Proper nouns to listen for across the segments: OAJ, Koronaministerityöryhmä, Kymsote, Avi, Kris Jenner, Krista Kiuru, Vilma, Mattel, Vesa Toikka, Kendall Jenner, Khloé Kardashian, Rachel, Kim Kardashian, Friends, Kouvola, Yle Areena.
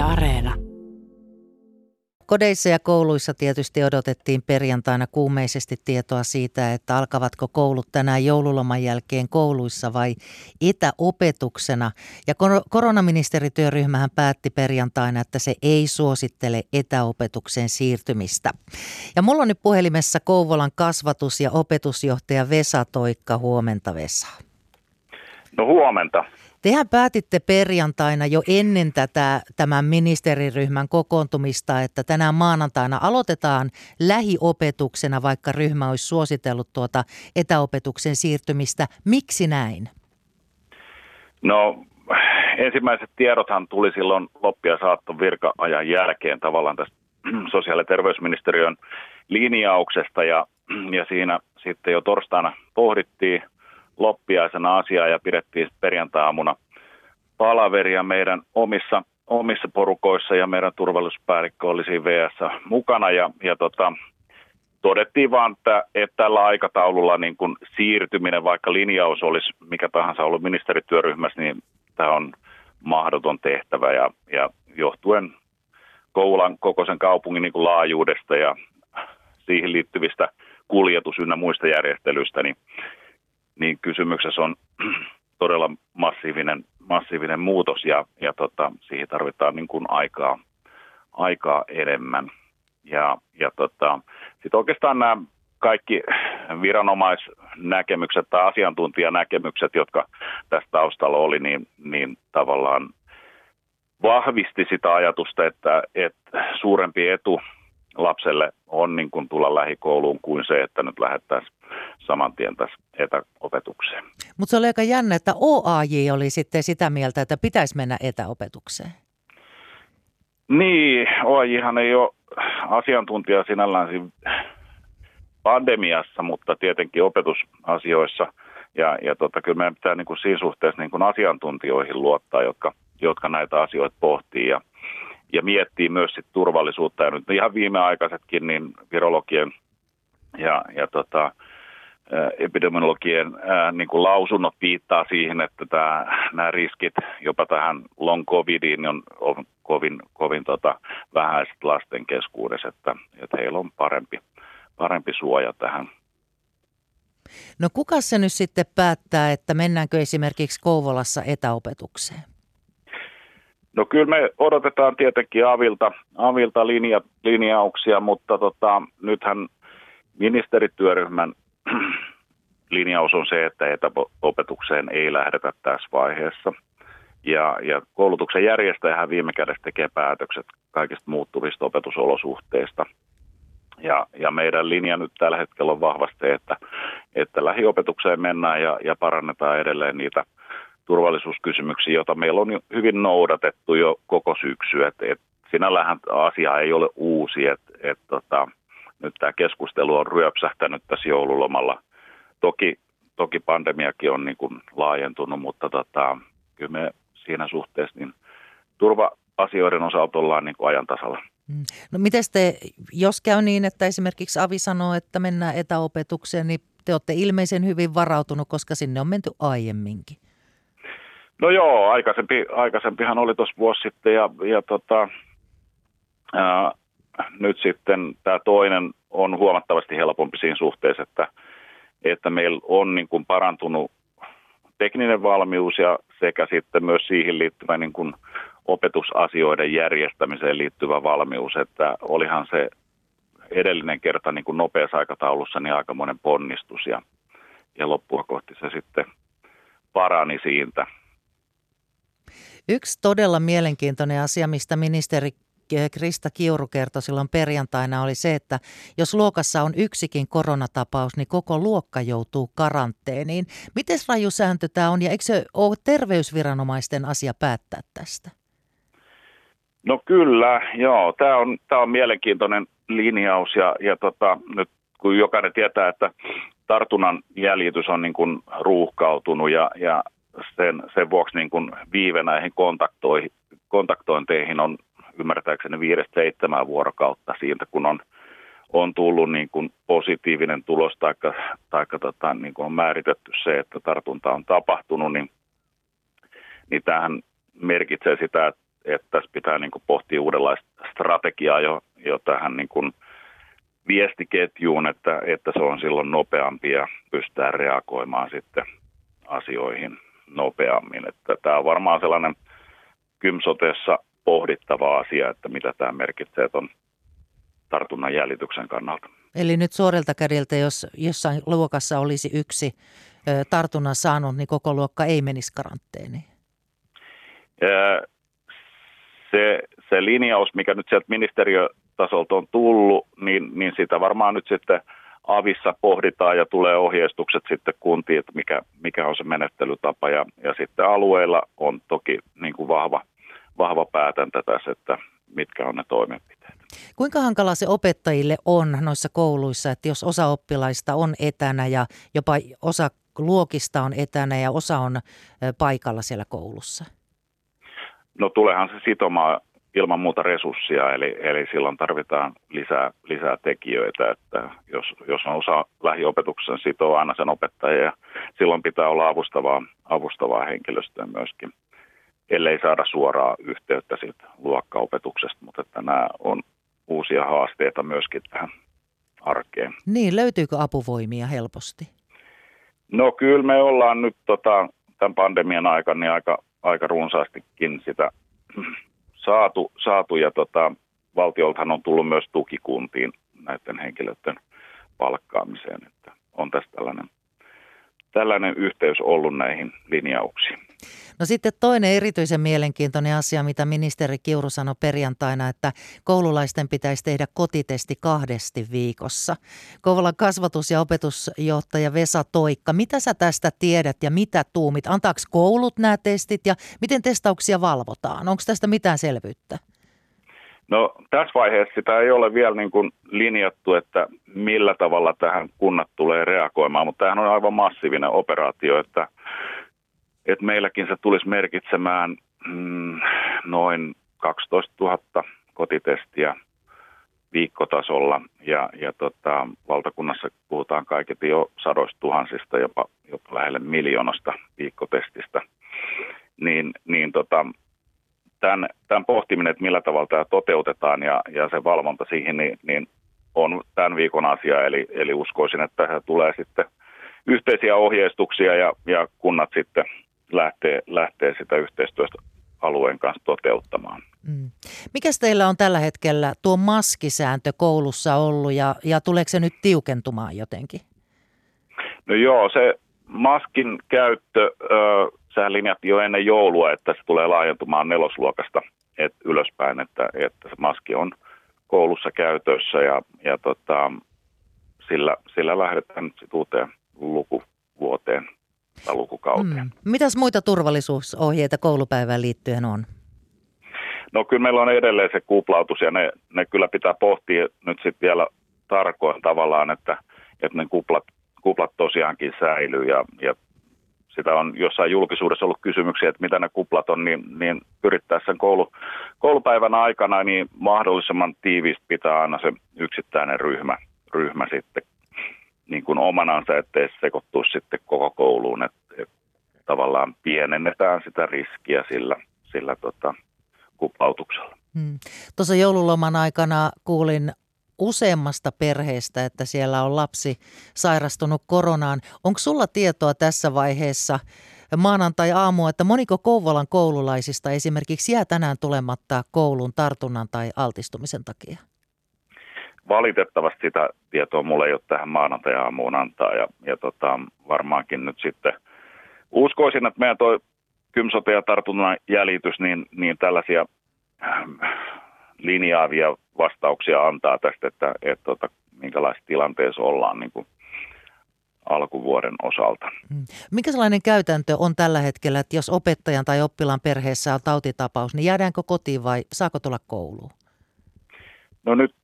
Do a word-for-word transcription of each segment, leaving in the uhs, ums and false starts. Yle Areena. Kodeissa ja kouluissa tietysti odotettiin perjantaina kuumeisesti tietoa siitä, että alkavatko koulut tänään joululoman jälkeen kouluissa vai etäopetuksena. Ja koronaministerityöryhmähän päätti perjantaina, että se ei suosittele etäopetukseen siirtymistä. Ja mulla on nyt puhelimessa Kouvolan kasvatus- ja opetusjohtaja Vesa Toikka. Huomenta, Vesa. No huomenta. Tehän päätitte perjantaina jo ennen tätä tämän ministeriryhmän kokoontumista, että tänään maanantaina aloitetaan lähiopetuksena, vaikka ryhmä olisi suositellut tuota etäopetuksen siirtymistä. Miksi näin? No ensimmäiset tiedothan tuli silloin loppia saatton virka-ajan jälkeen tavallaan tästä sosiaali- ja terveysministeriön linjauksesta ja, ja siinä sitten jo torstaina pohdittiin loppiaisena asiaa ja pidettiin perjantai-aamuna palaveria meidän omissa, omissa porukoissa ja meidän turvallisuuspäällikkö oli siinä V S mukana ja, ja tota, todettiin vaan, että, että tällä aikataululla niin kun siirtyminen, vaikka linjaus olisi mikä tahansa ollut ministerityöryhmässä, niin tämä on mahdoton tehtävä ja, ja johtuen Kouvolan kokoisen kaupungin niin kun laajuudesta ja siihen liittyvistä kuljetus- ynnä muista järjestelyistä, niin niin kysymyksessä on todella massiivinen, massiivinen muutos ja, ja tota, siihen tarvitaan niin kuin aikaa, aikaa enemmän. Ja, ja tota, sitten oikeastaan nämä kaikki viranomaisnäkemykset tai asiantuntijanäkemykset, jotka tässä taustalla oli, niin, niin tavallaan vahvisti sitä ajatusta, että, että suurempi etu lapselle on niin kuin tulla lähikouluun kuin se, että nyt lähdettäisiin saman tien tässä etäopetukseen. Mutta se oli aika jännä, että O A J oli sitten sitä mieltä, että pitäisi mennä etäopetukseen. Niin, O A J:han ei ole asiantuntija sinällään pandemiassa, mutta tietenkin opetusasioissa. Ja, ja tota, kyllä meidän pitää niin kuin siinä suhteessa niin kuin asiantuntijoihin luottaa, jotka, jotka näitä asioita pohtii ja, ja miettii myös sit turvallisuutta. Ja nyt ihan viimeaikaisetkin niin virologien ja, ja tota, epidemiologien äh, niin kuin lausunnot viittaa siihen, että tämä, nämä riskit jopa tähän long covidiin on, on kovin, kovin tota, vähäiset lasten keskuudessa, että, että heillä on parempi, parempi suoja tähän. No kuka se nyt sitten päättää, että mennäänkö esimerkiksi Kouvolassa etäopetukseen? No kyllä me odotetaan tietenkin Avilta, Avilta linja, linjauksia, mutta tota, nythän ministerityöryhmän linjaus on se, että etäopetukseen ei lähdetä tässä vaiheessa. Ja, ja koulutuksen järjestäjähän viime kädessä tekee päätökset kaikista muuttuvista opetusolosuhteista. Ja, ja meidän linja nyt tällä hetkellä on vahvasti, että, että lähiopetukseen mennään ja, ja parannetaan edelleen niitä turvallisuuskysymyksiä, joita meillä on hyvin noudatettu jo koko syksy. Et, et sinällähän asia ei ole uusi, että et, tota, nyt tämä keskustelu on ryöpsähtänyt tässä joululomalla. Toki, toki pandemiakin on niin kuin laajentunut, mutta tota, kyllä me siinä suhteessa niin turva-asioiden osalta ollaan niin kuin ajan tasalla. No mites te, jos käy niin, että esimerkiksi Avi sanoo, että mennään etäopetukseen, niin te olette ilmeisen hyvin varautunut, koska sinne on menty aiemminkin. No joo, aikaisempi, aikaisempihan oli tuossa vuosi sitten ja, ja tota, ää, nyt sitten tämä toinen on huomattavasti helpompi siinä suhteessa, että että meillä on niin kuin parantunut tekninen valmius ja sekä sitten myös siihen liittyvä niin kuin opetusasioiden järjestämiseen liittyvä valmius, että olihan se edellinen kerta niin kuin nopeassa aikataulussa niin aikamoinen ponnistus ja, ja loppua kohti se sitten parani siitä. Yksi todella mielenkiintoinen asia, mistä ministeri Krista Kiuru kertoi silloin perjantaina oli se, että jos luokassa on yksikin koronatapaus, niin koko luokka joutuu karanteeniin. Miten raju sääntö tämä on ja eikö se ole terveysviranomaisten asia päättää tästä? No kyllä, joo. Tämä on, tämä on mielenkiintoinen linjaus ja, ja tota, nyt kun jokainen tietää, että tartunnan jäljitys on niin kuin ruuhkautunut ja, ja sen, sen vuoksi niin kuin viive näihin kontaktointeihin on ymmärtääkseni viidestä seitsemään vuorokautta siitä, kun on, on tullut niin kuin positiivinen tulos tai taikka, tota, niin kuin on määritetty se, että tartunta on tapahtunut, niin, niin tämähän merkitsee sitä, että että tässä pitää niin kuin pohtia uudenlaista strategiaa jo, jo tähän niin kuin viestiketjuun, että, että se on silloin nopeampi ja pystytään reagoimaan sitten asioihin nopeammin. Että tämä on varmaan sellainen Kymsotessa pohdittava asia, että mitä tämä merkitsee tuon tartunnan jäljityksen kannalta. Eli nyt suorilta kädeltä, jos jossain luokassa olisi yksi ö, tartunnan saanut, niin koko luokka ei menisi karanteeniin? Se, se linjaus, mikä nyt sieltä ministeriötasolta on tullut, niin, niin sitä varmaan nyt sitten Avissa pohditaan ja tulee ohjeistukset sitten kuntiin, että mikä, mikä on se menettelytapa. Ja, ja sitten alueilla on toki niin kuin vahva, vahva päätäntä tässä, että mitkä on ne toimenpiteet. Kuinka hankalaa se opettajille on noissa kouluissa, että jos osa oppilaista on etänä ja jopa osa luokista on etänä ja osa on paikalla siellä koulussa? No tuleehan se sitomaan ilman muuta resurssia, eli, eli silloin tarvitaan lisää, lisää tekijöitä, että jos, jos on osa lähiopetuksen sitoo aina sen opettajia, ja silloin pitää olla avustavaa, avustavaa henkilöstöä myöskin, ellei saada suoraa yhteyttä siitä luokkaopetuksesta, mutta että nämä on uusia haasteita myöskin tähän arkeen. Niin, löytyykö apuvoimia helposti? No kyllä me ollaan nyt tota, tämän pandemian aikana niin aika... aika runsaastikin sitä saatu, saatu ja tota, valtioltahan on tullut myös tukikuntiin näiden henkilöiden palkkaamiseen, että on tässä tällainen, tällainen yhteys ollut näihin linjauksiin. No sitten toinen erityisen mielenkiintoinen asia, mitä ministeri Kiuru sanoi perjantaina, että koululaisten pitäisi tehdä kotitesti kahdesti viikossa. Kouvolan kasvatus- ja opetusjohtaja Vesa Toikka, mitä sä tästä tiedät ja mitä tuumit? Antaako koulut nämä testit ja miten testauksia valvotaan? Onko tästä mitään selvyyttä? No tässä vaiheessa sitä ei ole vielä niin kuin linjattu, että millä tavalla tähän kunnat tulee reagoimaan, mutta tämähän on aivan massiivinen operaatio, että että meilläkin se tulisi merkitsemään mm, noin kaksitoistatuhatta kotitestiä viikkotasolla ja, ja tota, valtakunnassa puhutaan kaiketi jo sadoista tuhansista, jopa, jopa lähelle miljoonasta viikkotestistä. Niin, niin tota, tämän, tämän pohtiminen, että millä tavalla tämä toteutetaan ja, ja se valvonta siihen, niin, niin on tämän viikon asia. Eli, eli uskoisin, että tähän tulee sitten yhteisiä ohjeistuksia ja, ja kunnat sitten lähtee, lähtee sitä yhteistyöstä alueen kanssa toteuttamaan. Mm. Mikäs teillä on tällä hetkellä tuo maskisääntö koulussa ollut ja, ja tuleeko se nyt tiukentumaan jotenkin? No joo, se maskin käyttö, sehän linjattiin jo ennen joulua, että se tulee laajentumaan nelosluokasta et ylöspäin, että, että se maski on koulussa käytössä ja, ja tota, sillä, sillä lähdetään nyt sitten uuteen lukuvuoteen tai lukukauteen. Mm. Mitäs muita turvallisuusohjeita koulupäivään liittyen on? No kyllä meillä on edelleen se kuplautus ja ne, ne kyllä pitää pohtia nyt sitten vielä tarkoin tavallaan, että, että ne kuplat, kuplat tosiaankin säilyy ja, ja sitä on jossain julkisuudessa ollut kysymyksiä, että mitä ne kuplat on, niin, niin pyrittäessä sen koulu, koulupäivän aikana niin mahdollisimman tiiviisti pitää aina se yksittäinen ryhmä, ryhmä sitten niin kuin omanansa, ettei sekoittuisi sitten koko kouluun, että tavallaan pienennetään sitä riskiä sillä, sillä tota, kuplautuksella. Hmm. Tuossa joululoman aikana kuulin useammasta perheestä, että siellä on lapsi sairastunut koronaan. Onko sulla tietoa tässä vaiheessa maanantai-aamua, että moniko Kouvolan koululaisista esimerkiksi jää tänään tulematta koulun tartunnan tai altistumisen takia? Valitettavasti sitä tietoa mulla ei ole tähän maanantai-aamuun antaa ja, ja tota, varmaankin nyt sitten uskoisin, että meidän tuo Kymsote ja tartunnan jäljitys niin, niin tällaisia linjaavia vastauksia antaa tästä, että, että, että minkälaisessa tilanteessa ollaan niin kuin alkuvuoden osalta. Mikä sellainen käytäntö on tällä hetkellä, että jos opettajan tai oppilaan perheessä on tautitapaus, niin jäädäänkö kotiin vai saako tulla kouluun? No nyt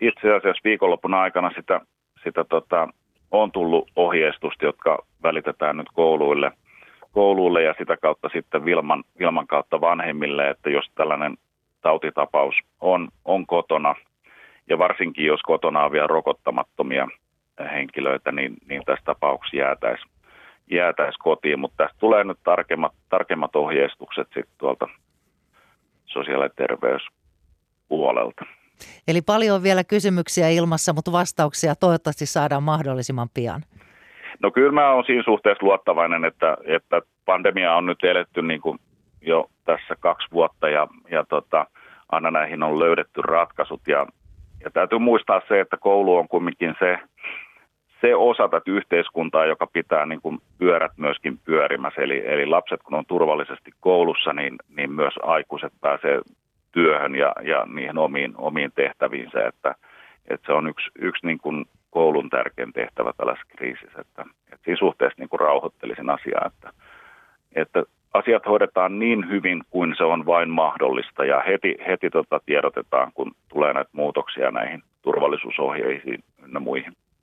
itse asiassa viikonlopun aikana sitä, sitä tota, on tullut ohjeistusta, jotka välitetään nyt kouluille, kouluille ja sitä kautta sitten Vilman, Vilman kautta vanhemmille, että jos tällainen tautitapaus on, on kotona ja varsinkin jos kotona on vielä rokottamattomia henkilöitä, niin, niin tässä tapauksessa jäätäisiin jäätäis kotiin, mutta tästä tulee nyt tarkemmat, tarkemmat ohjeistukset sitten tuolta sosiaali- ja terveyspuolelta. Eli paljon vielä kysymyksiä ilmassa, mutta vastauksia toivottavasti saadaan mahdollisimman pian. No kyllä mä olen siinä suhteessa luottavainen, että, että pandemia on nyt eletty niin kuin jo tässä kaksi vuotta ja, ja tota, aina näihin on löydetty ratkaisut. Ja, ja täytyy muistaa se, että koulu on kumminkin se, se osa tätä yhteiskuntaa, joka pitää niin kuin pyörät myöskin pyörimässä. Eli, eli lapset kun on turvallisesti koulussa, niin, niin myös aikuiset pääsee työhön ja, ja niihin omiin, omiin tehtäviinsä, että, että se on yksi, yksi niin kuin koulun tärkein tehtävä tällaisessa kriisissä. Että, että siinä suhteessa niin kuin rauhoittelisin asiaa, että, että asiat hoidetaan niin hyvin kuin se on vain mahdollista ja heti, heti tota tiedotetaan, kun tulee näitä muutoksia näihin turvallisuusohjeisiin ynnä muihin.